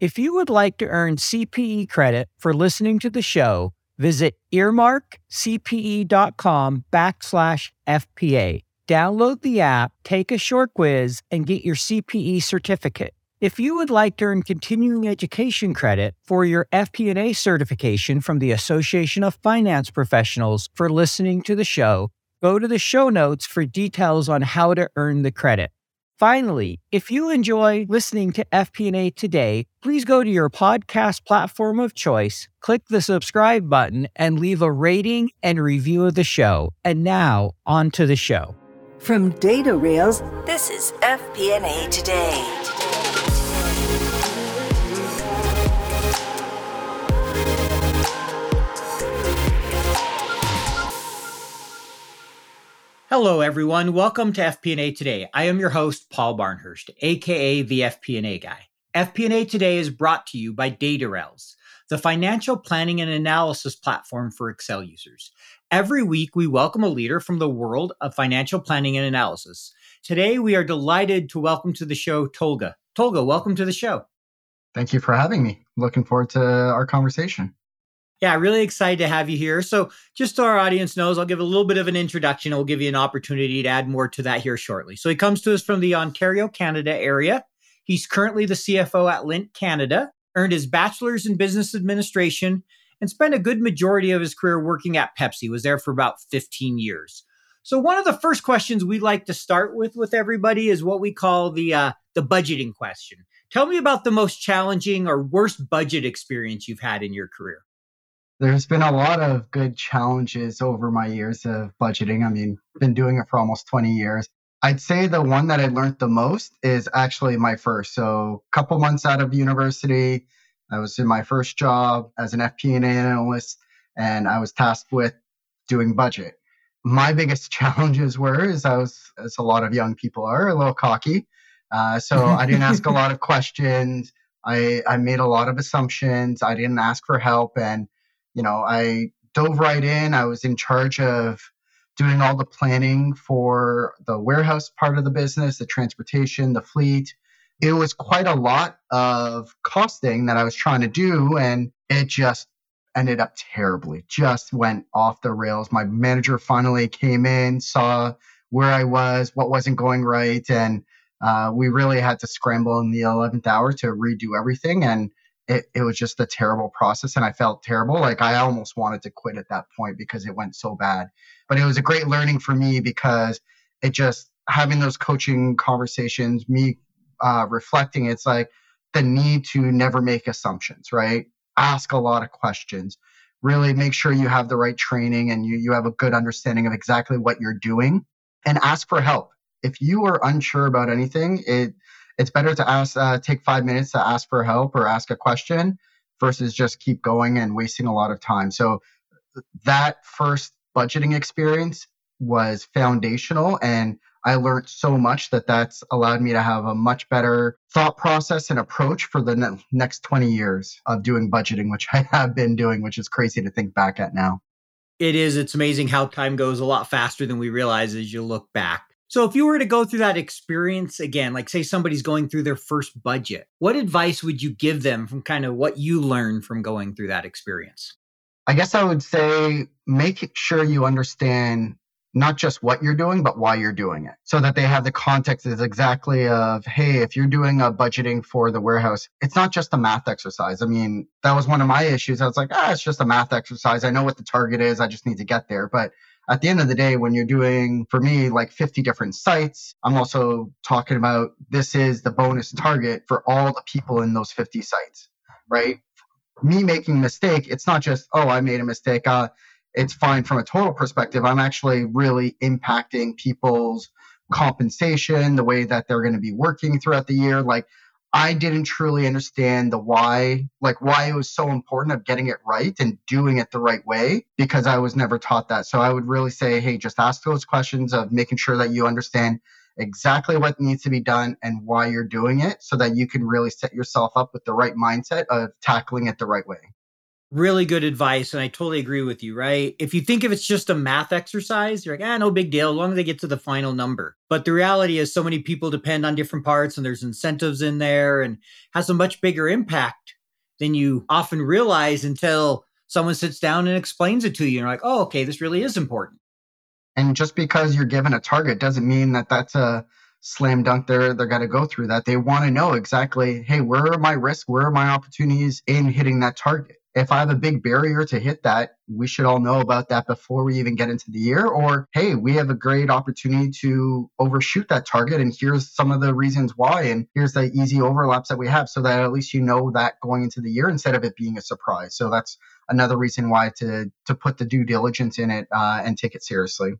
If you would like to earn CPE credit for listening to the show, visit earmarkcpe.com/FPA. Download the app, take a short quiz, and get your CPE certificate. If you would like to earn continuing education credit for your FP&A certification from the Association of Finance Professionals for listening to the show, go to the show notes for details on how to earn the credit. Finally, if you enjoy listening to FP&A Today, please go to your podcast platform of choice, click the subscribe button, and leave a rating and review of the show. And now, on to the show. From DataRails, this is FP&A Today. Hello, everyone. Welcome to FP&A Today. I am your host, Paul Barnhurst, aka the FP&A Guy. FP&A Today is brought to you by DataRails, the financial planning and analysis platform for Excel users. Every week, we welcome a leader from the world of financial planning and analysis. Today, we are delighted to welcome to the show Tolga. Tolga, welcome to the show. Thank you for having me. Looking forward to our conversation. Yeah, really excited to have you here. So just so our audience knows, I'll give a little bit of an introduction. I'll give you an opportunity to add more to that here shortly. So he comes to us from the Ontario, Canada area. He's currently the CFO at Lindt Canada, earned his bachelor's in business administration, and spent a good majority of his career working at Pepsi, was there for about 15 years. So one of the first questions we like to start with everybody is what we call the budgeting question. Tell me about the most challenging or worst budget experience you've had in your career. There's been a lot of good challenges over my years of budgeting. I mean, been doing it for almost 20 years. I'd say the one that I learned the most is actually my first. So a couple months out of university, I was in my first job as an FP&A analyst, and I was tasked with doing budget. My biggest challenges were, as a lot of young people are, a little cocky. So I didn't ask a lot of questions. I made a lot of assumptions. I didn't ask for help. And you know, I dove right in. I was in charge of doing all the planning for the warehouse part of the business, the transportation, the fleet. It was quite a lot of costing that I was trying to do, and it just ended up terribly, just went off the rails. My manager finally came in, saw where I was, what wasn't going right, and we really had to scramble in the 11th hour to redo everything. And It was just a terrible process, and I felt terrible. Like I almost wanted to quit at that point because it went so bad. But it was a great learning for me because it just having those coaching conversations, me reflecting, it's like the need to never make assumptions, right? Ask a lot of questions. Really make sure you have the right training and you have a good understanding of exactly what you're doing, and ask for help. If you are unsure about anything, It's better to ask, take 5 minutes to ask for help or ask a question versus just keep going and wasting a lot of time. So that first budgeting experience was foundational, and I learned so much that's allowed me to have a much better thought process and approach for the next 20 years of doing budgeting, which I have been doing, which is crazy to think back at now. It is. It's amazing how time goes a lot faster than we realize as you look back. So if you were to go through that experience again, like say somebody's going through their first budget, what advice would you give them from kind of what you learned from going through that experience? I guess I would say make sure you understand not just what you're doing, but why you're doing it, so that they have the context is exactly of, hey, if you're doing a budgeting for the warehouse, it's not just a math exercise. I mean, that was one of my issues. I was like, it's just a math exercise. I know what the target is. I just need to get there. But at the end of the day, when you're doing, for me, like 50 different sites, I'm also talking about this is the bonus target for all the people in those 50 sites, right? Me making a mistake, it's not just, I made a mistake. It's fine from a total perspective. I'm actually really impacting people's compensation, the way that they're going to be working throughout the year. Like I didn't truly understand the why, like why it was so important of getting it right and doing it the right way, because I was never taught that. So I would really say, hey, just ask those questions of making sure that you understand exactly what needs to be done and why you're doing it so that you can really set yourself up with the right mindset of tackling it the right way. Really good advice. And I totally agree with you, right? If you think of it's just a math exercise, you're like, ah, no big deal, as long as they get to the final number. But the reality is so many people depend on different parts and there's incentives in there and has a much bigger impact than you often realize until someone sits down and explains it to you. And you're like, oh, okay, this really is important. And just because you're given a target doesn't mean that that's a slam dunk. They're going to go through that. They want to know exactly, hey, where are my risks? Where are my opportunities in hitting that target? If I have a big barrier to hit that, we should all know about that before we even get into the year. Or, hey, we have a great opportunity to overshoot that target. And here's some of the reasons why. And here's the easy overlaps that we have so that at least you know that going into the year instead of it being a surprise. So that's another reason why to put the due diligence in it and take it seriously.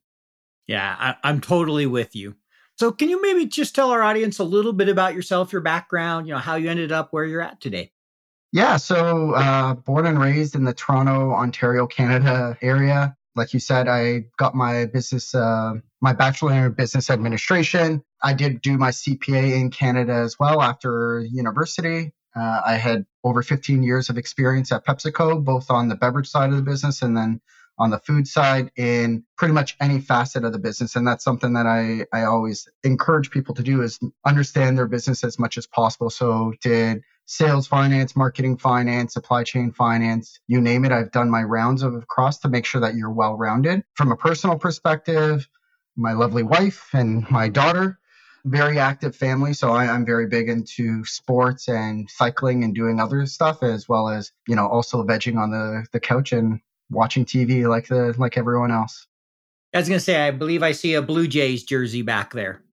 Yeah, I'm totally with you. So can you maybe just tell our audience a little bit about yourself, your background, you know, how you ended up where you're at today? Yeah, so born and raised in the Toronto, Ontario, Canada area. Like you said, I got my business, my bachelor in business administration. I did do my CPA in Canada as well after university. I had over 15 years of experience at PepsiCo, both on the beverage side of the business and then on the food side in pretty much any facet of the business. And that's something that I always encourage people to do is understand their business as much as possible. So did sales finance, marketing finance, supply chain finance, you name it. I've done my rounds of across to make sure that you're well-rounded. From a personal perspective, my lovely wife and my daughter, very active family. So I'm very big into sports and cycling and doing other stuff, as well as, you know, also vegging on the couch and watching TV like everyone else. I was going to say, I believe I see a Blue Jays jersey back there.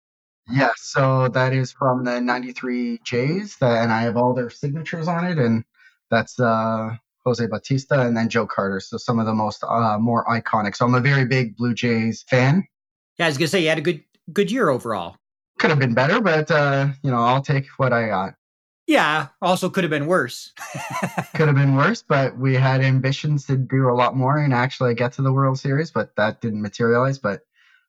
Yeah, so that is from the 93 Jays, and I have all their signatures on it, and that's Jose Bautista and then Joe Carter, so some of the most more iconic. So I'm a very big Blue Jays fan. Yeah, I was going to say, you had a good year overall. Could have been better, but I'll take what I got. Yeah, also could have been worse. Could have been worse, but we had ambitions to do a lot more and actually get to the World Series, but that didn't materialize, but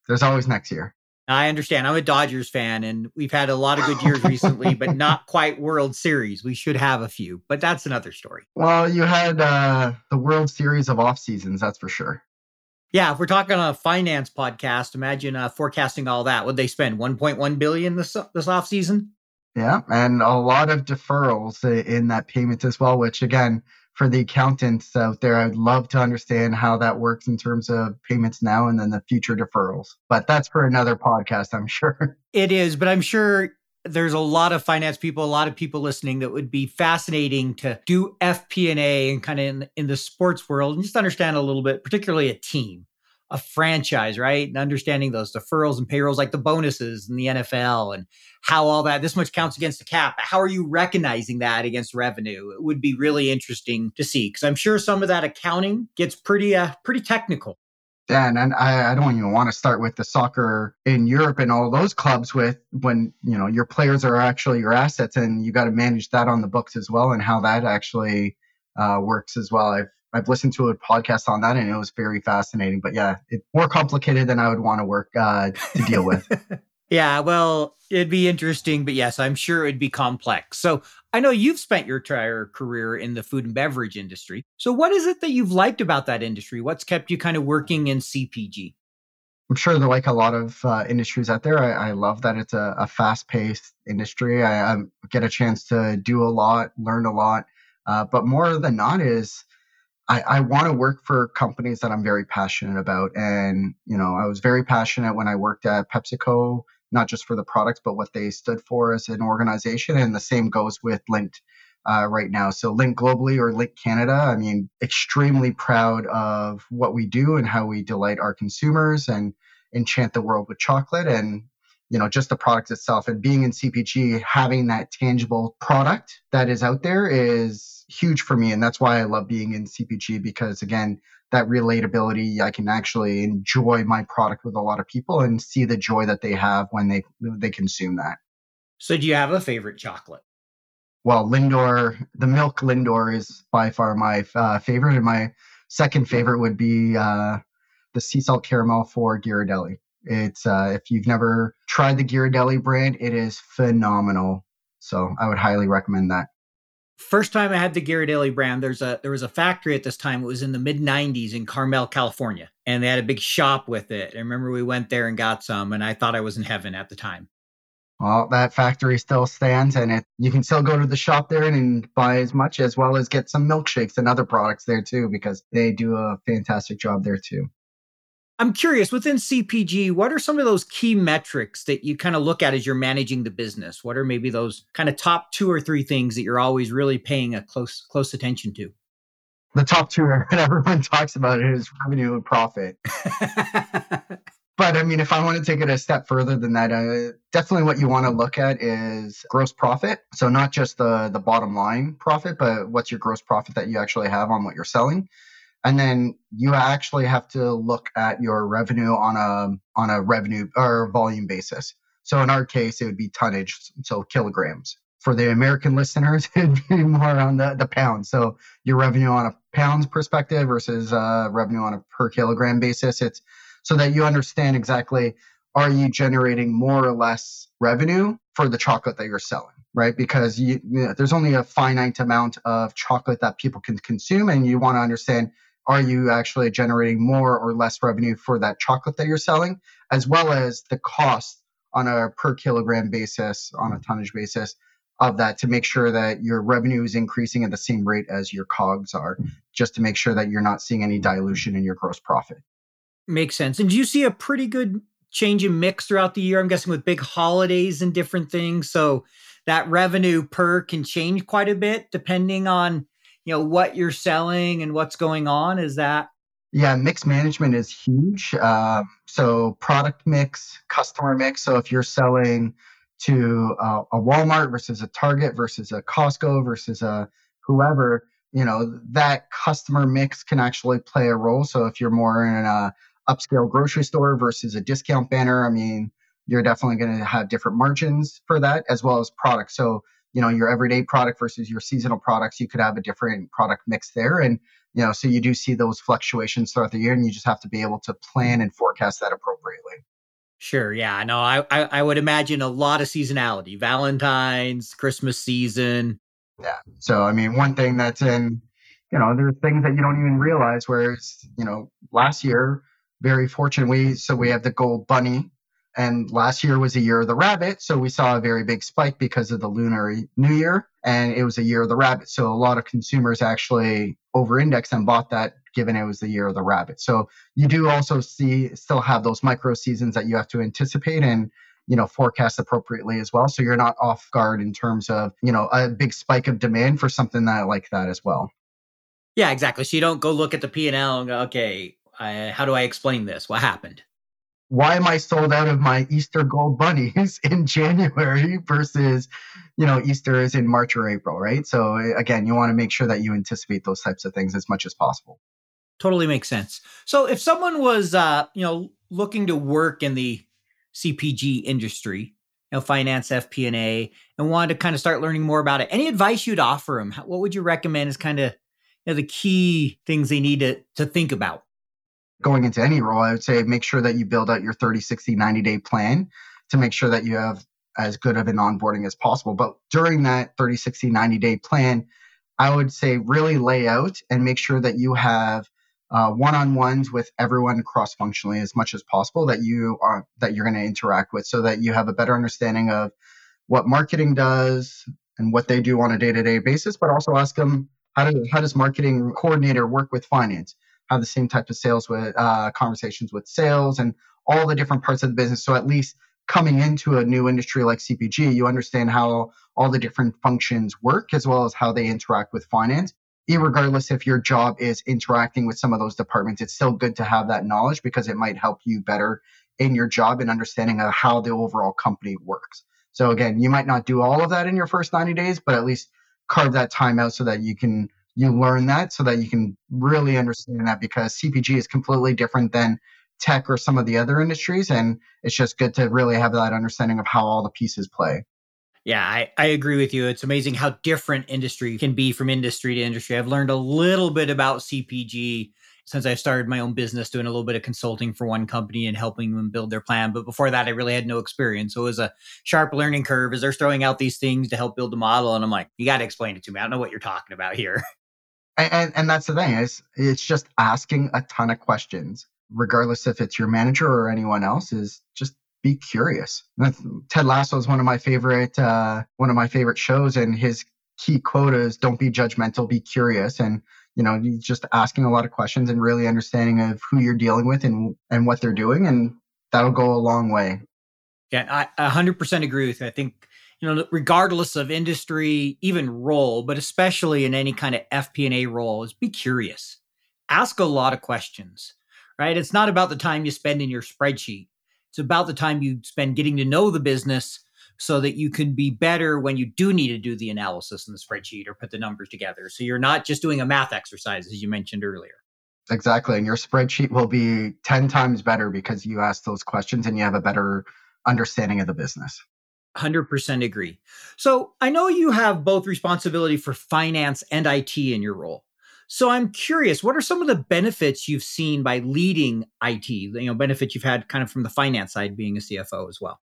there's always next year. I understand. I'm a Dodgers fan, and we've had a lot of good years recently, but not quite World Series. We should have a few, but that's another story. Well, you had the World Series of off seasons, that's for sure. Yeah, if we're talking on a finance podcast, imagine forecasting all that. Would they spend $1.1 billion this off season? Yeah, and a lot of deferrals in that payment as well, which again, for the accountants out there, I'd love to understand how that works in terms of payments now and then the future deferrals. But that's for another podcast, I'm sure. It is, but I'm sure there's a lot of finance people, a lot of people listening that would be fascinating to do FP&A and kind of in the sports world and just understand a little bit, particularly a team, a franchise, right? And understanding those deferrals and payrolls, like the bonuses in the NFL and how all that, this much counts against the cap. How are you recognizing that against revenue? It would be really interesting to see, because I'm sure some of that accounting gets pretty technical. Yeah, and I don't even want to start with the soccer in Europe and all those clubs with when, your players are actually your assets and you got to manage that on the books as well and how that actually works as well. I've listened to a podcast on that and it was very fascinating. But yeah, it's more complicated than I would want to work to deal with. Yeah, well, it'd be interesting. But yes, I'm sure it'd be complex. So I know you've spent your entire career in the food and beverage industry. So what is it that you've liked about that industry? What's kept you kind of working in CPG? I'm sure they're like a lot of industries out there. I love that it's a fast-paced industry. I get a chance to do a lot, learn a lot. But more than not is I want to work for companies that I'm very passionate about. And, I was very passionate when I worked at PepsiCo, not just for the products, but what they stood for as an organization. And the same goes with Lindt right now. So Lindt globally or Lindt Canada, I mean, extremely proud of what we do and how we delight our consumers and enchant the world with chocolate and, just the product itself. And being in CPG, having that tangible product that is out there is huge for me. And that's why I love being in CPG, because again, that relatability, I can actually enjoy my product with a lot of people and see the joy that they have when they consume that. So do you have a favorite chocolate? Well, Lindor, the milk Lindor is by far my favorite. And my second favorite would be the sea salt caramel for Ghirardelli. It's if you've never tried the Ghirardelli brand, it is phenomenal. So I would highly recommend that. First time I had the Ghirardelli brand, there was a factory at this time. It was in the mid-90s in Carmel, California, and they had a big shop with it. I remember we went there and got some, and I thought I was in heaven at the time. Well, that factory still stands, and you can still go to the shop there and buy as much, as well as get some milkshakes and other products there too, because they do a fantastic job there too. I'm curious, within CPG, what are some of those key metrics that you kind of look at as you're managing the business? What are maybe those kind of top two or three things that you're always really paying a close attention to? The top two that everyone talks about is revenue and profit. But I mean, if I want to take it a step further than that, definitely what you want to look at is gross profit. So not just the bottom line profit, but what's your gross profit that you actually have on what you're selling. And then you actually have to look at your revenue on a revenue or volume basis. So in our case, it would be tonnage, so kilograms. For the American listeners, it'd be more on the pounds. So your revenue on a pounds perspective versus revenue on a per kilogram basis. It's so that you understand exactly, are you generating more or less revenue for the chocolate that you're selling? Right? Because there's only a finite amount of chocolate that people can consume, and you want to understand, are you actually generating more or less revenue for that chocolate that you're selling, as well as the cost on a per kilogram basis, on a tonnage basis of that, to make sure that your revenue is increasing at the same rate as your COGS are, just to make sure that you're not seeing any dilution in your gross profit. Makes sense. And do you see a pretty good change in mix throughout the year? I'm guessing with big holidays and different things. So that revenue per can change quite a bit depending on what you're selling and what's going on. Is that? Yeah, mix management is huge. So product mix, customer mix. So if you're selling to a Walmart versus a Target versus a Costco versus a whoever, that customer mix can actually play a role. So if you're more in an upscale grocery store versus a discount banner, I mean, you're definitely going to have different margins for that, as well as products. So your everyday product versus your seasonal products, you could have a different product mix there. And, so you do see those fluctuations throughout the year, and you just have to be able to plan and forecast that appropriately. Sure. Yeah. No, I would imagine a lot of seasonality, Valentine's, Christmas season. Yeah. So, I mean, one thing that's in, there are things that you don't even realize, whereas, last year, very fortunate, we have the gold bunny. And last year was a year of the rabbit. So we saw a very big spike because of the Lunar New Year, and it was a year of the rabbit. So a lot of consumers actually over-indexed and bought that, given it was the year of the rabbit. So you do also still have those micro seasons that you have to anticipate and, forecast appropriately as well. So you're not off guard in terms of, a big spike of demand for something that like that as well. Yeah, exactly. So you don't go look at the P&L and go, okay, how do I explain this? What happened? Why am I sold out of my Easter gold bunnies in January versus, Easter is in March or April, right? So again, you want to make sure that you anticipate those types of things as much as possible. Totally makes sense. So if someone was, looking to work in the CPG industry, finance, FP&A, and wanted to kind of start learning more about it, any advice you'd offer them? What would you recommend is kind of the key things they need to think about? Going into any role, I would say make sure that you build out your 30, 60, 90-day plan to make sure that you have as good of an onboarding as possible. But during that 30, 60, 90-day plan, I would say really lay out and make sure that you have one-on-ones with everyone cross-functionally as much as possible that you're going to interact with, so that you have a better understanding of what marketing does and what they do on a day-to-day basis, but also ask them, how does marketing coordinator work with finance? Have the same type of sales with conversations with sales and all the different parts of the business. So at least coming into a new industry like CPG, you understand how all the different functions work, as well as how they interact with finance. Irregardless if your job is interacting with some of those departments, it's still good to have that knowledge, because it might help you better in your job and understanding of how the overall company works. So again, you might not do all of that in your first 90 days, but at least carve that time out so that you learn that, so that you can really understand that, because CPG is completely different than tech or some of the other industries. And it's just good to really have that understanding of how all the pieces play. Yeah, I agree with you. It's amazing how different industry can be from industry to industry. I've learned a little bit about CPG since I started my own business, doing a little bit of consulting for one company and helping them build their plan. But before that, I really had no experience. So it was a sharp learning curve as they're throwing out these things to help build the model. And I'm like, you got to explain it to me. I don't know what you're talking about here. And that's the thing is, it's just asking a ton of questions, regardless if it's your manager or anyone else, is just be curious. Ted Lasso is one of my favorite shows, and his key quote is, don't be judgmental, be curious. And, you know, just asking a lot of questions and really understanding of who you're dealing with and what they're doing. And that'll go a long way. Yeah, I 100% agree with you. I think, you know, regardless of industry, even role, but especially in any kind of FP&A role, is be curious. Ask a lot of questions, right? It's not about the time you spend in your spreadsheet. It's about the time you spend getting to know the business so that you can be better when you do need to do the analysis in the spreadsheet or put the numbers together. So you're not just doing a math exercise, as you mentioned earlier. Exactly. And your spreadsheet will be 10 times better because you ask those questions and you have a better understanding of the business. 100% agree. So I know you have both responsibility for finance and IT in your role. So I'm curious, what are some of the benefits you've seen by leading IT, you know, benefits you've had kind of from the finance side being a CFO as well?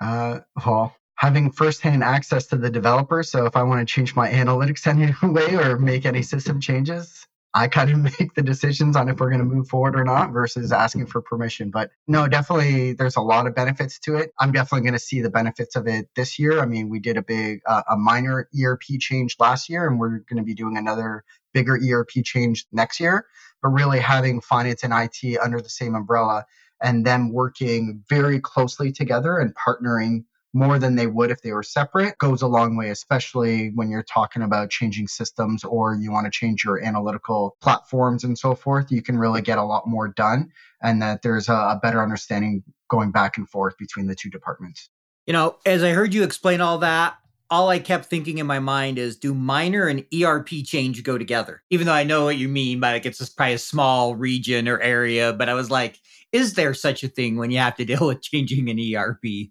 Well, having firsthand access to the developer. So if I want to change my analytics anyway or make any system changes, I kind of make the decisions on if we're going to move forward or not versus asking for permission. But no, definitely there's a lot of benefits to it. I'm definitely going to see the benefits of it this year. I mean, we did a big, a minor ERP change last year, and we're going to be doing another bigger ERP change next year. But really having finance and IT under the same umbrella and them working very closely together and partnering more than they would if they were separate goes a long way, especially when you're talking about changing systems or you want to change your analytical platforms and so forth. You can really get a lot more done, and that there's a better understanding going back and forth between the two departments. You know, as I heard you explain all that, all I kept thinking in my mind is, do minor and ERP change go together? Even though I know what you mean by like, it's probably a small region or area, but I was like, is there such a thing when you have to deal with changing an ERP?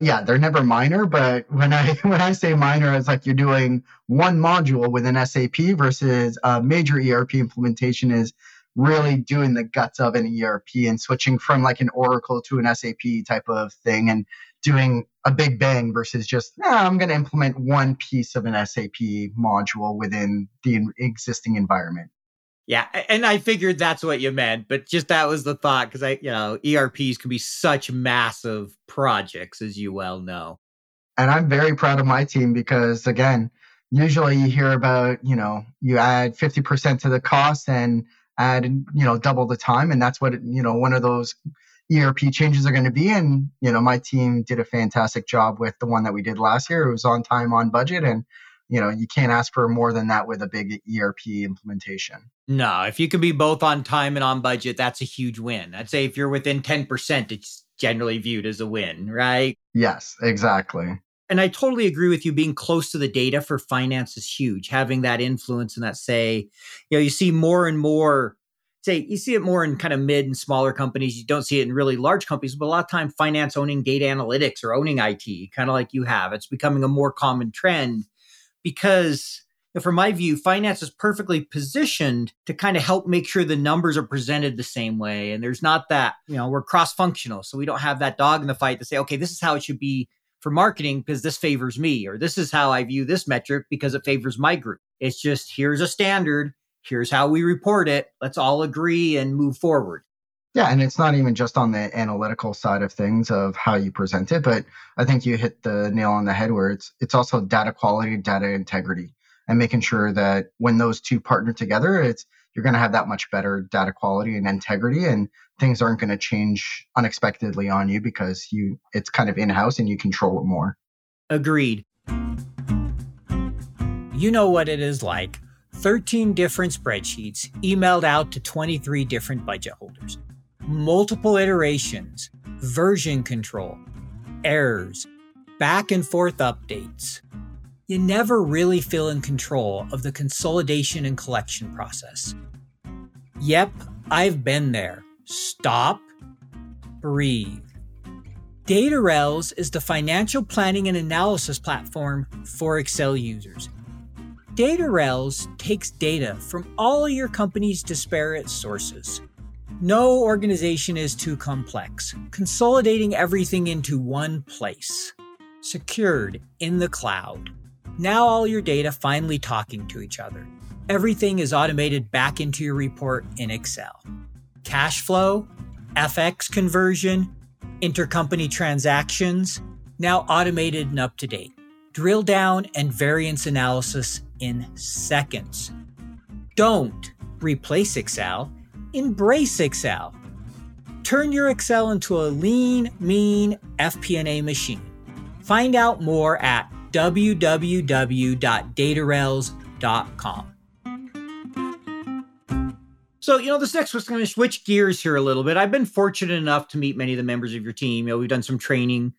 Yeah, they're never minor, but when I say minor, it's like you're doing one module within SAP versus a major ERP implementation is really doing the guts of an ERP and switching from like an Oracle to an SAP type of thing and doing a big bang versus just, I'm going to implement one piece of an SAP module within the existing environment. Yeah. And I figured that's what you meant, but just that was the thought because ERPs can be such massive projects, as you well know. And I'm very proud of my team because, again, usually you hear about, you know, you add 50% to the cost and add, you know, double the time. And that's what, you know, one of those ERP changes are going to be. And, you know, my team did a fantastic job with the one that we did last year. It was on time, on budget. And you know, you can't ask for more than that with a big ERP implementation. No, if you can be both on time and on budget, that's a huge win. I'd say if you're within 10%, it's generally viewed as a win, right? Yes, exactly. And I totally agree with you. Being close to the data for finance is huge. Having that influence and that say, you know, you see more and more, say, you see it more in kind of mid and smaller companies. You don't see it in really large companies, but a lot of time finance owning data analytics or owning IT, kind of like you have, it's becoming a more common trend. Because from my view, finance is perfectly positioned to kind of help make sure the numbers are presented the same way. And there's not that, you know, we're cross-functional. So we don't have that dog in the fight to say, okay, this is how it should be for marketing because this favors me, or this is how I view this metric because it favors my group. It's just, here's a standard. Here's how we report it. Let's all agree and move forward. Yeah. And it's not even just on the analytical side of things of how you present it, but I think you hit the nail on the head where it's also data quality, data integrity, and making sure that when those two partner together, you're going to have that much better data quality and integrity, and things aren't going to change unexpectedly on you because it's kind of in-house and you control it more. Agreed. You know what it is like. 13 different spreadsheets emailed out to 23 different budget holders. Multiple iterations, version control, errors, back and forth updates. You never really feel in control of the consolidation and collection process. Yep, I've been there. Stop, breathe. DataRails is the financial planning and analysis platform for Excel users. DataRails takes data from all your company's disparate sources. No organization is too complex, consolidating everything into one place. Secured in the cloud. Now all your data finally talking to each other. Everything is automated back into your report in Excel. Cash flow, FX conversion, intercompany transactions, now automated and up to date. Drill down and variance analysis in seconds. Don't replace Excel, embrace Excel. Turn your Excel into a lean, mean FP&A machine. Find out more at www.datarails.com. So, this next one's going to switch gears here a little bit. I've been fortunate enough to meet many of the members of your team. We've done some training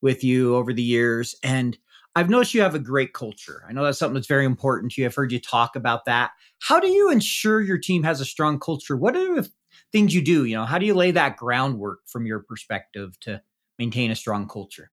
with you over the years, and I've noticed you have a great culture. I know that's something that's very important to you. I've heard you talk about that. How do you ensure your team has a strong culture? What are the things you do? How do you lay that groundwork from your perspective to maintain a strong culture?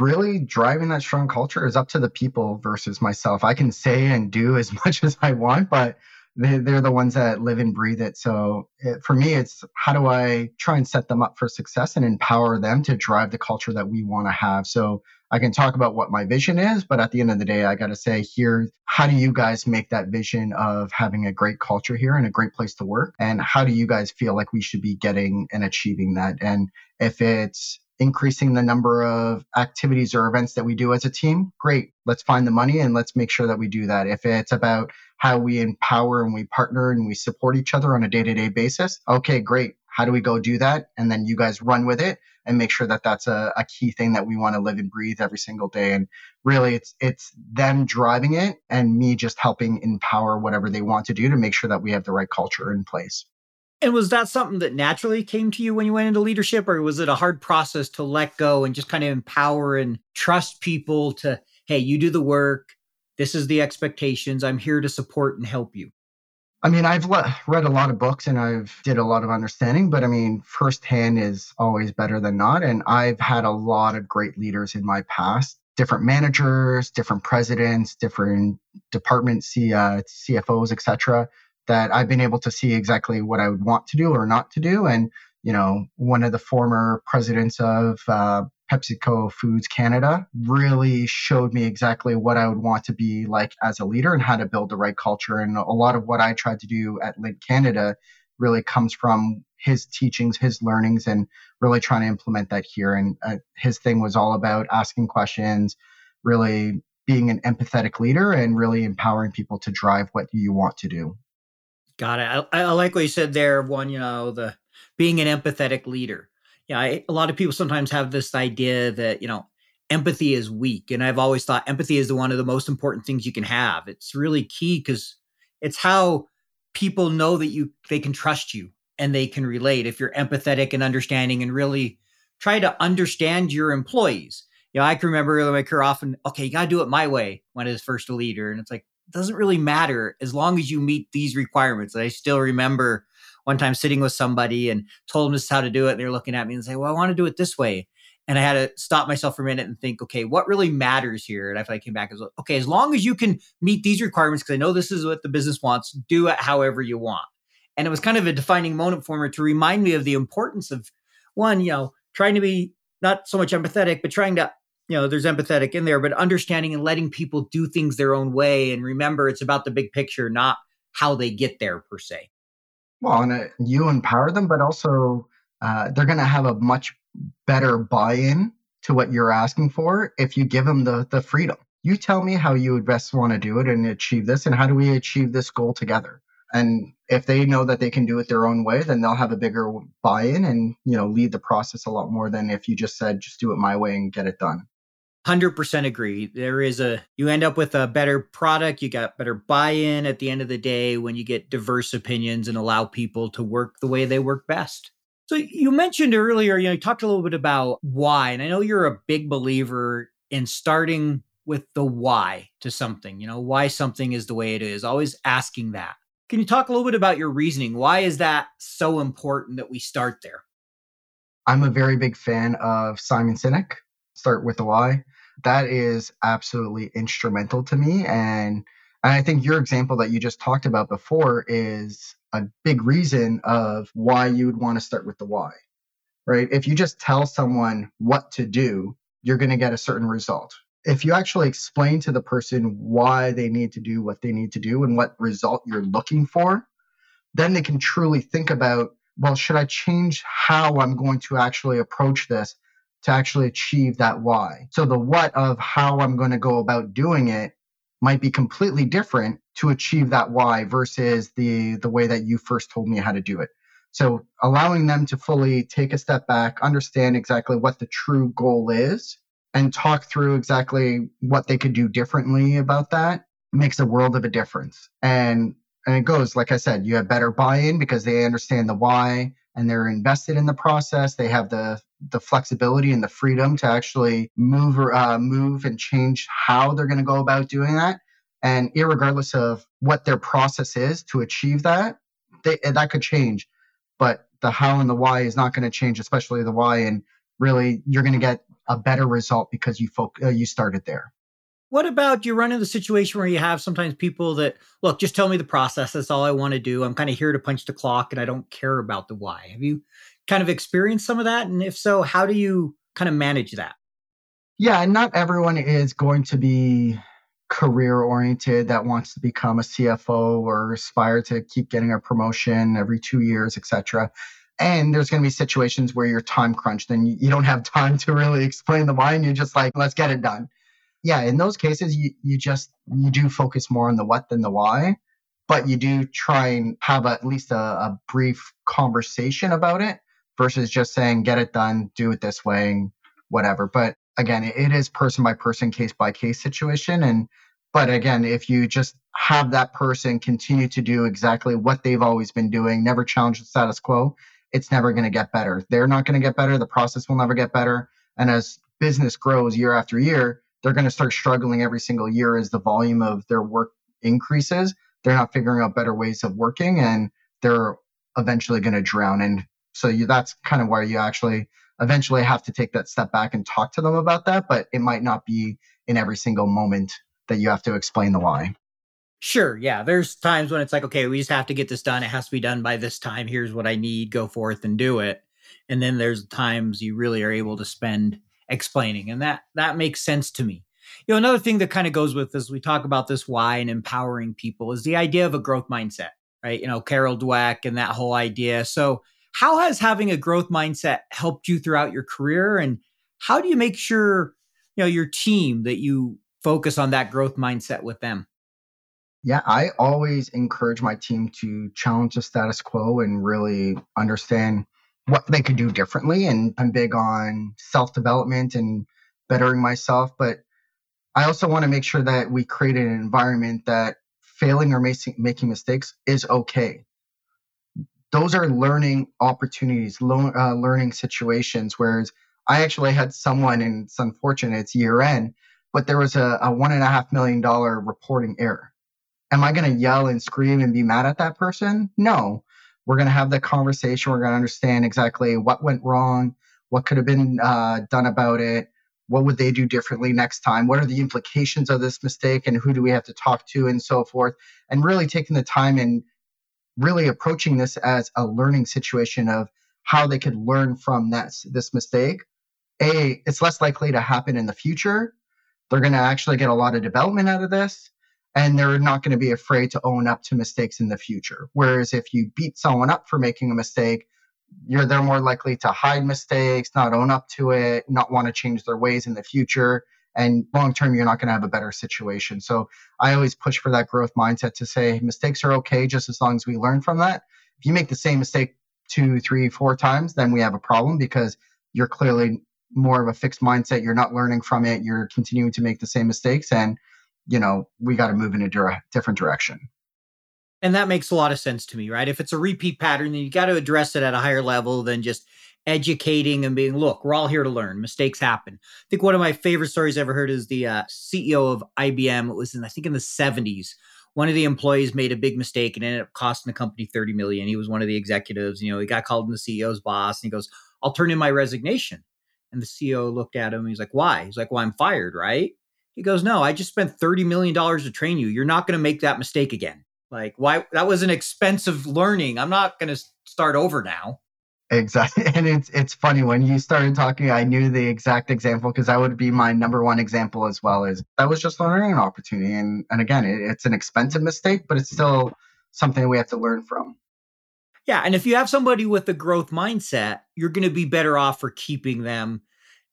Really driving that strong culture is up to the people versus myself. I can say and do as much as I want, but they're the ones that live and breathe it. So for me, it's how do I try and set them up for success and empower them to drive the culture that we want to have. So I can talk about what my vision is, but at the end of the day, I got to say here, how do you guys make that vision of having a great culture here and a great place to work? And how do you guys feel like we should be getting and achieving that? And if it's increasing the number of activities or events that we do as a team, great. Let's find the money and let's make sure that we do that. If it's about how we empower and we partner and we support each other on a day-to-day basis, okay, great. How do we go do that? And then you guys run with it and make sure that that's a key thing that we want to live and breathe every single day. And really, it's them driving it and me just helping empower whatever they want to do to make sure that we have the right culture in place. And was that something that naturally came to you when you went into leadership, or was it a hard process to let go and just kind of empower and trust people to, hey, you do the work. This is the expectations. I'm here to support and help you. I've read a lot of books and I've did a lot of understanding, but firsthand is always better than not. And I've had a lot of great leaders in my past, different managers, different presidents, different department CFOs, et cetera, that I've been able to see exactly what I would want to do or not to do. And, one of the former presidents of PepsiCo Foods Canada really showed me exactly what I would want to be like as a leader and how to build the right culture. And a lot of what I tried to do at Lindt Canada really comes from his teachings, his learnings, and really trying to implement that here. And his thing was all about asking questions, really being an empathetic leader and really empowering people to drive what you want to do. Got it. I like what you said there. One, the being an empathetic leader. Yeah, a lot of people sometimes have this idea that, empathy is weak. And I've always thought empathy is one of the most important things you can have. It's really key because it's how people know that they can trust you and they can relate if you're empathetic and understanding and really try to understand your employees. I can remember early in my career often, okay, you got to do it my way when I was first a leader. And it's like, doesn't really matter as long as you meet these requirements. I still remember one time sitting with somebody and told them this is how to do it. And they're looking at me and say, well, I want to do it this way. And I had to stop myself for a minute and think, okay, what really matters here? And after I came back, I was like, okay, as long as you can meet these requirements, because I know this is what the business wants, do it however you want. And it was kind of a defining moment for me to remind me of the importance of one, trying to be not so much empathetic, but trying to there's empathetic in there, but understanding and letting people do things their own way. And remember, it's about the big picture, not how they get there per se. Well, and you empower them, but also they're going to have a much better buy-in to what you're asking for if you give them the freedom. You tell me how you would best want to do it and achieve this, and how do we achieve this goal together? And if they know that they can do it their own way, then they'll have a bigger buy-in and, lead the process a lot more than if you just said, just do it my way and get it done. 100% agree. You end up with a better product. You got better buy-in at the end of the day when you get diverse opinions and allow people to work the way they work best. So you mentioned earlier, you talked a little bit about why, and I know you're a big believer in starting with the why to something, why something is the way it is, always asking that. Can you talk a little bit about your reasoning? Why is that so important that we start there? I'm a very big fan of Simon Sinek, Start with the Why. That is absolutely instrumental to me. And And I think your example that you just talked about before is a big reason of why you would want to start with the why, right? If you just tell someone what to do, you're going to get a certain result. If you actually explain to the person why they need to do what they need to do and what result you're looking for, then they can truly think about, well, should I change how I'm going to actually approach this to actually achieve that why? So the what of how I'm going to go about doing it might be completely different to achieve that why versus the way that you first told me how to do it. So allowing them to fully take a step back, understand exactly what the true goal is, and talk through exactly what they could do differently about that makes a world of a difference. And it goes, like I said, you have better buy-in because they understand the why and they're invested in the process. They have the flexibility and the freedom to actually move and change how they're going to go about doing that. And irregardless of what their process is to achieve that, that could change. But the how and the why is not going to change, especially the why. And really, you're going to get a better result because you started there. What about you run into the situation where you have sometimes people that, look, just tell me the process. That's all I want to do. I'm kind of here to punch the clock and I don't care about the why. Have you kind of experienced some of that? And if so, how do you kind of manage that? Yeah, and not everyone is going to be career oriented that wants to become a CFO or aspire to keep getting a promotion every 2 years, et cetera. And there's going to be situations where you're time crunched and you don't have time to really explain the why and you're just like, let's get it done. Yeah, in those cases, you do focus more on the what than the why, but you do try and have at least a brief conversation about it versus just saying, get it done, do it this way, and whatever. But again, it is person by person, case by case situation. But again, if you just have that person continue to do exactly what they've always been doing, never challenge the status quo, it's never going to get better. They're not going to get better. The process will never get better. And as business grows year after year, they're going to start struggling every single year as the volume of their work increases. They're not figuring out better ways of working and they're eventually going to drown. And so that's kind of where you actually eventually have to take that step back and talk to them about that. But it might not be in every single moment that you have to explain the why. Sure. Yeah. There's times when it's like, okay, we just have to get this done. It has to be done by this time. Here's what I need. Go forth and do it. And then there's times you really are able to spend explaining. And that makes sense to me. You know, another thing that kind of goes with this, we talk about this why and empowering people is the idea of a growth mindset, right? You know, Carol Dweck and that whole idea. So how has having a growth mindset helped you throughout your career? And how do you make sure, you know, your team that you focus on that growth mindset with them? Yeah, I always encourage my team to challenge the status quo and really understand what they could do differently. And I'm big on self-development and bettering myself. But I also want to make sure that we create an environment that failing or making mistakes is okay. Those are learning opportunities, learning situations. Whereas I actually had someone, and it's unfortunate, it's year end, but there was a $1.5 million reporting error. Am I going to yell and scream and be mad at that person? No. We're going to have that conversation. We're going to understand exactly what went wrong, what could have been done about it, what would they do differently next time, what are the implications of this mistake, and who do we have to talk to, and so forth. And really taking the time and really approaching this as a learning situation of how they could learn from this mistake. A, it's less likely to happen in the future. They're going to actually get a lot of development out of this. And they're not going to be afraid to own up to mistakes in the future. Whereas if you beat someone up for making a mistake, they're more likely to hide mistakes, not own up to it, not want to change their ways in the future. And long-term, you're not going to have a better situation. So I always push for that growth mindset to say mistakes are okay, just as long as we learn from that. If you make the same mistake 2, 3, 4 times, then we have a problem because you're clearly more of a fixed mindset. You're not learning from it. You're continuing to make the same mistakes. And you know, we got to move in a different direction. And that makes a lot of sense to me, right? If it's a repeat pattern, then you got to address it at a higher level than just educating and being, look, we're all here to learn. Mistakes happen. I think one of my favorite stories I ever heard is the CEO of IBM. It was in the 70s. One of the employees made a big mistake and ended up costing the company $30 million. He was one of the executives. You know, he got called in the CEO's boss and he goes, I'll turn in my resignation. And the CEO looked at him and he's like, why? He's like, well, I'm fired, right? He goes, no, I just spent $30 million to train you. You're not going to make that mistake again. Like, why? That was an expensive learning. I'm not going to start over now. Exactly. And it's funny, when you started talking, I knew the exact example, because that would be my number one example as well. Is that was just a learning opportunity. And again, it's an expensive mistake, but it's still something we have to learn from. Yeah. And if you have somebody with a growth mindset, you're going to be better off for keeping them.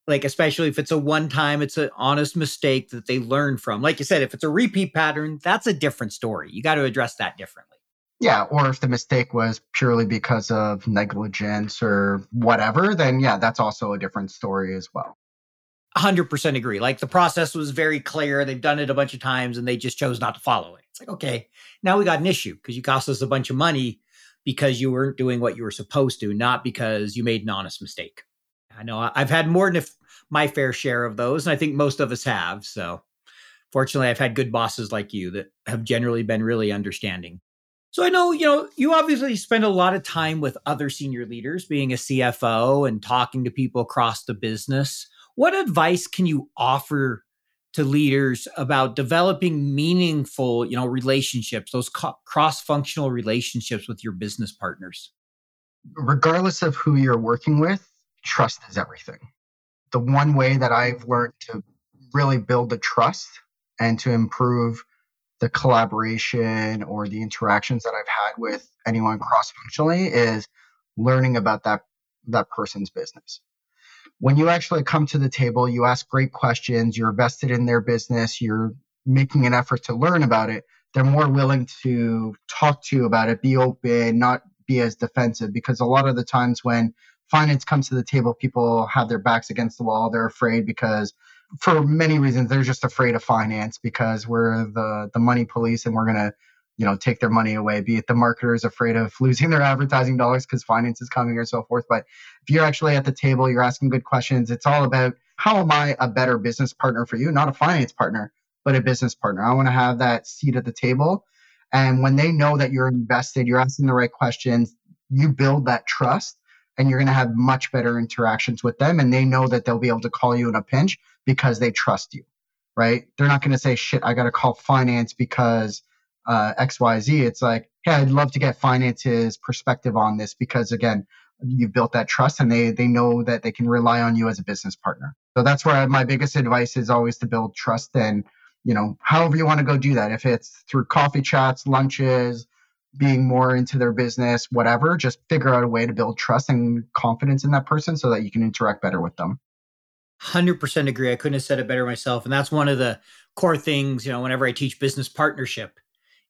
Like, especially if it's a one-time, it's an honest mistake that they learn from. Like you said, if it's a repeat pattern, that's a different story. You got to address that differently. Yeah. Or if the mistake was purely because of negligence or whatever, then yeah, that's also a different story as well. 100% agree. Like, the process was very clear. They've done it a bunch of times and they just chose not to follow it. It's like, okay, now we got an issue because you cost us a bunch of money because you weren't doing what you were supposed to, not because you made an honest mistake. I know I've had more than my fair share of those, and I think most of us have. So fortunately, I've had good bosses like you that have generally been really understanding. So I know, you obviously spend a lot of time with other senior leaders, being a CFO and talking to people across the business. What advice can you offer to leaders about developing meaningful, relationships, those cross-functional relationships with your business partners? Regardless of who you're working with, trust is everything. The one way that I've learned to really build the trust and to improve the collaboration or the interactions that I've had with anyone cross-functionally is learning about that person's business. When you actually come to the table, you ask great questions, you're invested in their business, you're making an effort to learn about it, they're more willing to talk to you about it, be open, not be as defensive. Because a lot of the times when finance comes to the table, people have their backs against the wall. They're afraid because, for many reasons, they're just afraid of finance because we're the money police and we're going to, take their money away. Be it the marketer is afraid of losing their advertising dollars because finance is coming or so forth. But if you're actually at the table, you're asking good questions. It's all about, how am I a better business partner for you? Not a finance partner, but a business partner. I want to have that seat at the table. And when they know that you're invested, you're asking the right questions, you build that trust. And you're going to have much better interactions with them. And they know that they'll be able to call you in a pinch because they trust you, right? They're not going to say, shit, I got to call finance because XYZ. It's like, hey, I'd love to get finance's perspective on this because, again, you built that trust and they know that they can rely on you as a business partner. So that's where my biggest advice is always to build trust and, however you want to go do that. If it's through coffee chats, lunches, being more into their business, whatever, just figure out a way to build trust and confidence in that person so that you can interact better with them. 100% agree. I couldn't have said it better myself. And that's one of the core things, whenever I teach business partnership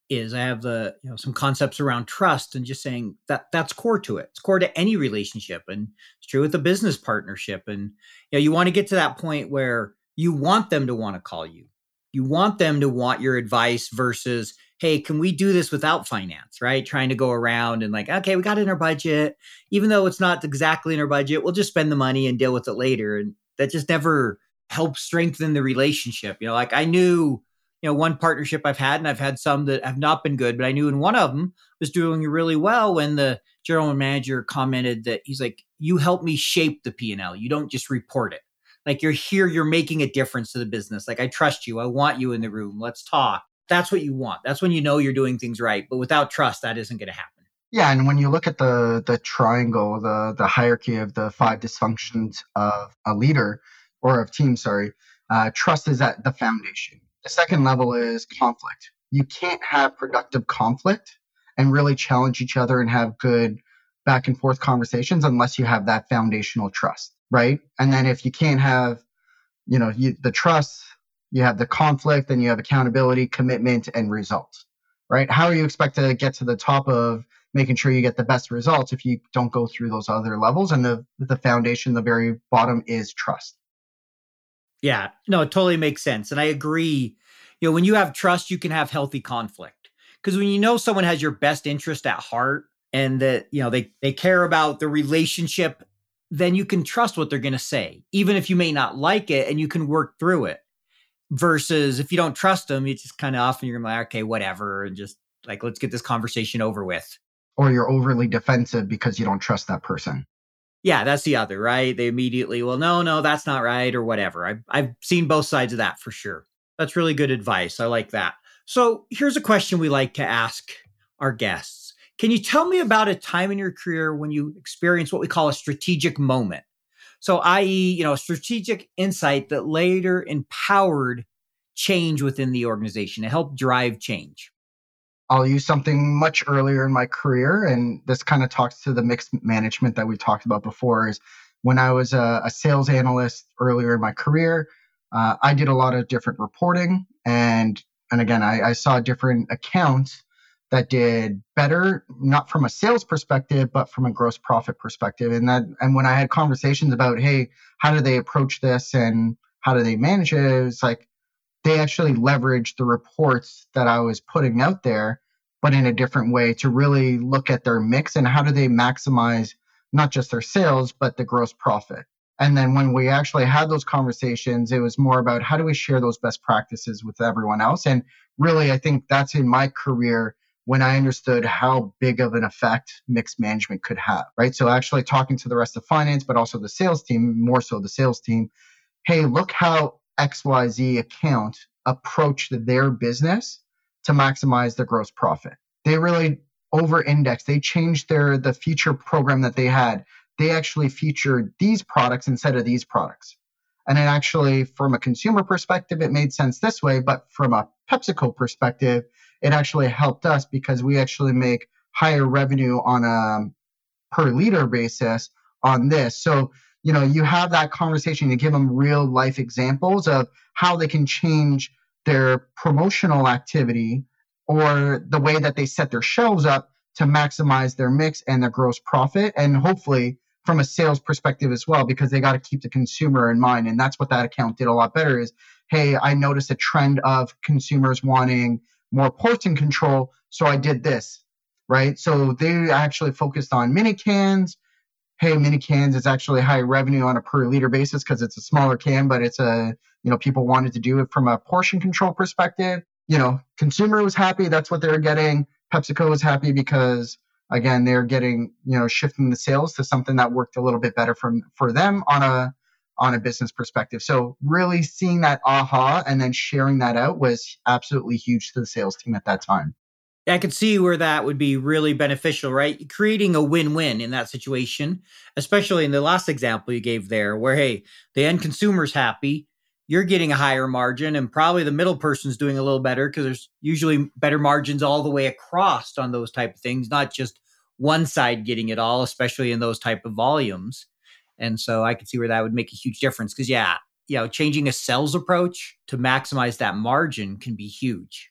is I have the, some concepts around trust and just saying that that's core to it. It's core to any relationship. And it's true with a business partnership. And, you want to get to that point where you want them to want to call you. You want them to want your advice versus, hey, can we do this without finance, right? Trying to go around and like, okay, we got it in our budget. Even though it's not exactly in our budget, we'll just spend the money and deal with it later. And that just never helps strengthen the relationship. Like I knew, one partnership I've had, and I've had some that have not been good, but I knew in one of them was doing really well when the general manager commented that he's like, you help me shape the P&L. You don't just report it. Like you're here, you're making a difference to the business. Like I trust you. I want you in the room. Let's talk. That's what you want. That's when you know you're doing things right. But without trust, that isn't going to happen. Yeah. And when you look at the triangle, the hierarchy of the five dysfunctions of a leader or of team, trust is at the foundation. The second level is conflict. You can't have productive conflict and really challenge each other and have good back and forth conversations unless you have that foundational trust, right? And then if you can't have, the trust, you have the conflict, then you have accountability, commitment, and results, right? How are you expected to get to the top of making sure you get the best results if you don't go through those other levels? And the foundation, the very bottom is trust. Yeah, no, it totally makes sense. And I agree. When you have trust, you can have healthy conflict. Because when you know someone has your best interest at heart and that, they care about the relationship, then you can trust what they're going to say, even if you may not like it, and you can work through it. Versus if you don't trust them, you just kind of often you're like, okay, whatever. And just like, let's get this conversation over with. Or you're overly defensive because you don't trust that person. Yeah, that's the other, right? They immediately, well, no, that's not right or whatever. I've seen both sides of that for sure. That's really good advice. I like that. So here's a question we like to ask our guests. Can you tell me about a time in your career when you experienced what we call a strategic moment? So i.e., you know, a strategic insight that later empowered change within the organization to help drive change. I'll use something much earlier in my career, and this kind of talks to the mixed management that we talked about before, is when I was a sales analyst earlier in my career, I did a lot of different reporting. And again, I saw different accounts that did better, not from a sales perspective, but from a gross profit perspective. And when I had conversations about, hey, how do they approach this and how do they manage it? It was like, they actually leveraged the reports that I was putting out there, but in a different way to really look at their mix and how do they maximize not just their sales, but the gross profit. And then when we actually had those conversations, it was more about how do we share those best practices with everyone else? And really, I think that's in my career when I understood how big of an effect mixed management could have, right? So actually talking to the rest of finance, but also the sales team, more so the sales team, hey, look how XYZ account approached their business to maximize their gross profit. They really over-indexed. They changed the feature program that they had. They actually featured these products instead of these products. And it actually, from a consumer perspective, it made sense this way. But from a PepsiCo perspective, it actually helped us because we actually make higher revenue on a per liter basis on this. So, you know, you have that conversation to give them real life examples of how they can change their promotional activity or the way that they set their shelves up to maximize their mix and their gross profit. And hopefully from a sales perspective as well, because they got to keep the consumer in mind. And that's what that account did a lot better is, hey, I noticed a trend of consumers wanting more portion control. So I did this, right? So they actually focused on mini cans. Hey, mini cans is actually high revenue on a per liter basis because it's a smaller can, but it's a, you know, people wanted to do it from a portion control perspective. You know, consumer was happy. That's what they were getting. PepsiCo was happy because, again, they're getting, you know, shifting the sales to something that worked a little bit better for them on a business perspective. So really seeing that aha and then sharing that out was absolutely huge to the sales team at that time. I could see where that would be really beneficial, right? Creating a win-win in that situation, especially in the last example you gave there where, hey, the end consumer's happy, you're getting a higher margin, and probably the middle person's doing a little better because there's usually better margins all the way across on those type of things, not just one side getting it all, especially in those type of volumes. And so I could see where that would make a huge difference because, yeah, you know, changing a sales approach to maximize that margin can be huge.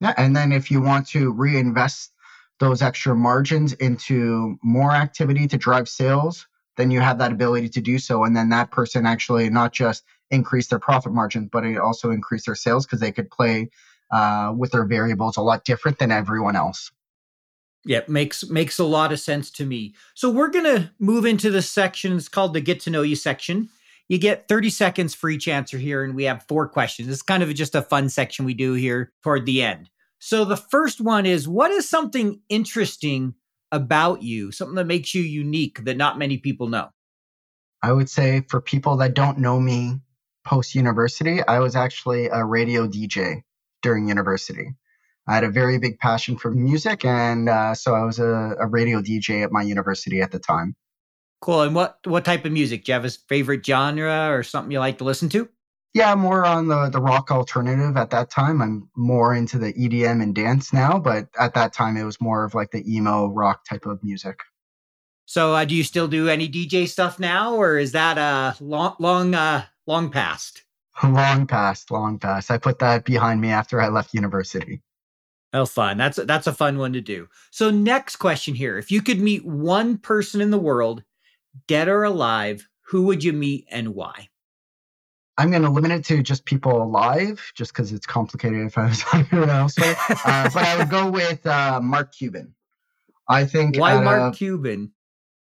Yeah, and then if you want to reinvest those extra margins into more activity to drive sales, then you have that ability to do so. And then that person actually not just increase their profit margin, but it also increased their sales because they could play with their variables a lot different than everyone else. Yeah, makes a lot of sense to me. So we're going to move into this section. It's called the Get to Know You section. You get 30 seconds for each answer here, and we have 4 questions. It's kind of just a fun section we do here toward the end. So the first one is, what is something interesting about you, something that makes you unique that not many people know? I would say for people that don't know me, post-university, I was actually a radio DJ during university. I had a very big passion for music, and so I was a radio DJ at my university at the time. Cool. And what type of music? Do you have a favorite genre or something you like to listen to? Yeah, more on the rock alternative at that time. I'm more into the EDM and dance now, but at that time, it was more of like the emo rock type of music. So do you still do any DJ stuff now, or is that a long past? Long past. I put that behind me after I left university. Oh, fun. That's a fun one to do. So next question here. If you could meet one person in the world, dead or alive, who would you meet and why? I'm going to limit it to just people alive, just because it's complicated if I was somewhere else. But I would go with Mark Cuban. I think. Why Mark Cuban?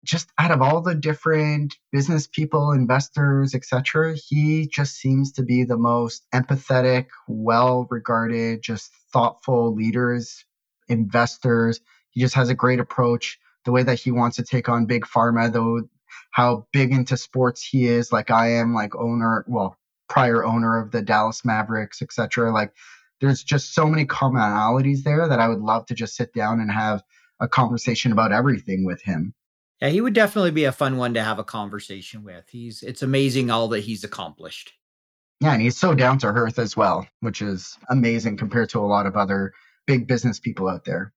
Just out of all the different business people, investors, et cetera, he just seems to be the most empathetic, well-regarded, just thoughtful leaders, investors. He just has a great approach. The way that he wants to take on big pharma, though, how big into sports he is, like I am, like owner, well, prior owner of the Dallas Mavericks, et cetera. Like, there's just so many commonalities there that I would love to just sit down and have a conversation about everything with him. Yeah, he would definitely be a fun one to have a conversation with. It's amazing all that he's accomplished. Yeah, and he's so down to earth as well, which is amazing compared to a lot of other big business people out there.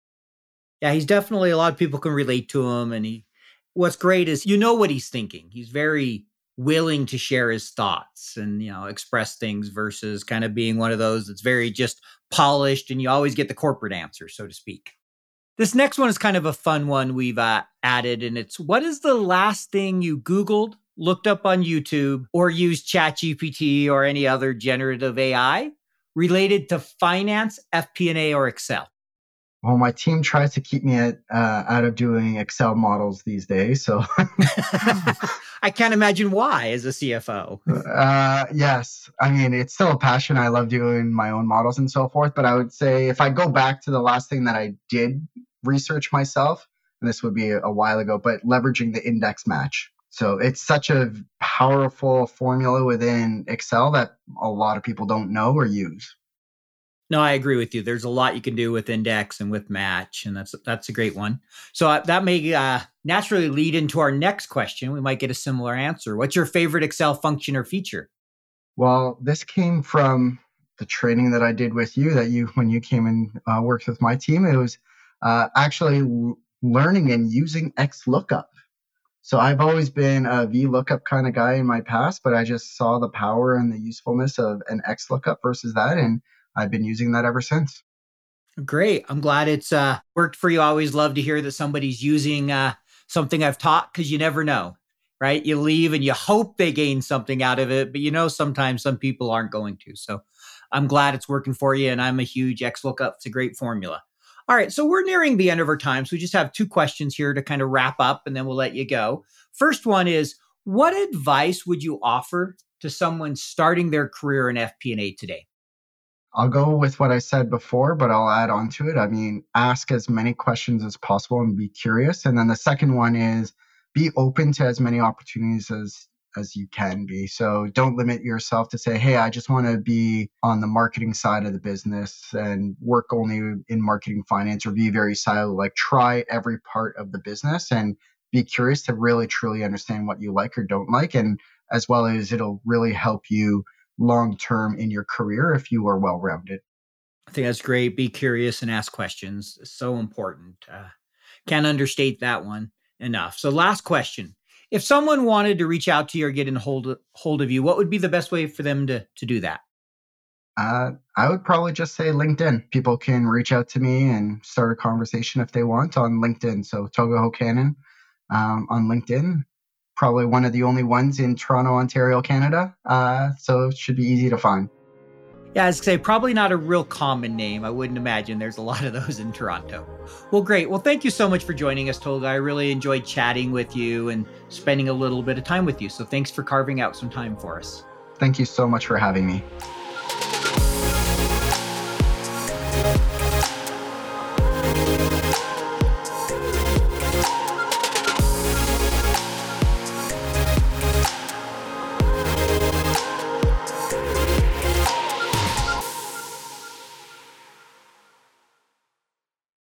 Yeah, he's definitely, a lot of people can relate to him. And what's great is, you know what he's thinking. He's very willing to share his thoughts and, you know, express things versus kind of being one of those that's very just polished and you always get the corporate answer, so to speak. This next one is kind of a fun one we've added, and it's, what is the last thing you Googled, looked up on YouTube, or used ChatGPT or any other generative AI related to finance, FP&A, or Excel? Well, my team tries to keep me out of doing Excel models these days, so. I can't imagine why as a CFO. Yes. I mean, it's still a passion. I love doing my own models and so forth, but I would say if I go back to the last thing that I did research myself, and this would be a while ago, but leveraging the index match. So it's such a powerful formula within Excel that a lot of people don't know or use. No, I agree with you. There's a lot you can do with index and with match, and that's a great one. So that may naturally lead into our next question. We might get a similar answer. What's your favorite Excel function or feature? Well, this came from the training that I did with you, when you came and worked with my team. It was actually learning and using XLOOKUP. So I've always been a VLOOKUP kind of guy in my past, but I just saw the power and the usefulness of an XLOOKUP versus that, and I've been using that ever since. Great. I'm glad it's worked for you. I always love to hear that somebody's using something I've taught, because you never know, right? You leave and you hope they gain something out of it, but you know, sometimes some people aren't going to. So I'm glad it's working for you, and I'm a huge XLOOKUP. It's a great formula. All right. So we're nearing the end of our time. So we just have two questions here to kind of wrap up, and then we'll let you go. First one is, what advice would you offer to someone starting their career in FP&A today? I'll go with what I said before, but I'll add on to it. I mean, ask as many questions as possible and be curious. And then the second one is, be open to as many opportunities as you can be. So don't limit yourself to say, hey, I just want to be on the marketing side of the business and work only in marketing finance, or be very siloed. Like, try every part of the business and be curious to really, truly understand what you like or don't like. And as well as, it'll really help you long-term in your career if you are well-rounded. I think that's great. Be curious and ask questions. It's so important. Can't understate that one enough. So last question. If someone wanted to reach out to you or get in hold of you, what would be the best way for them to do that? I would probably just say LinkedIn. People can reach out to me and start a conversation if they want on LinkedIn. So Tolga Hocanin on LinkedIn. Probably one of the only ones in Toronto, Ontario, Canada. So it should be easy to find. Yeah, as I say, probably not a real common name. I wouldn't imagine there's a lot of those in Toronto. Well, great. Well, thank you so much for joining us, Tolga. I really enjoyed chatting with you and spending a little bit of time with you. So thanks for carving out some time for us. Thank you so much for having me.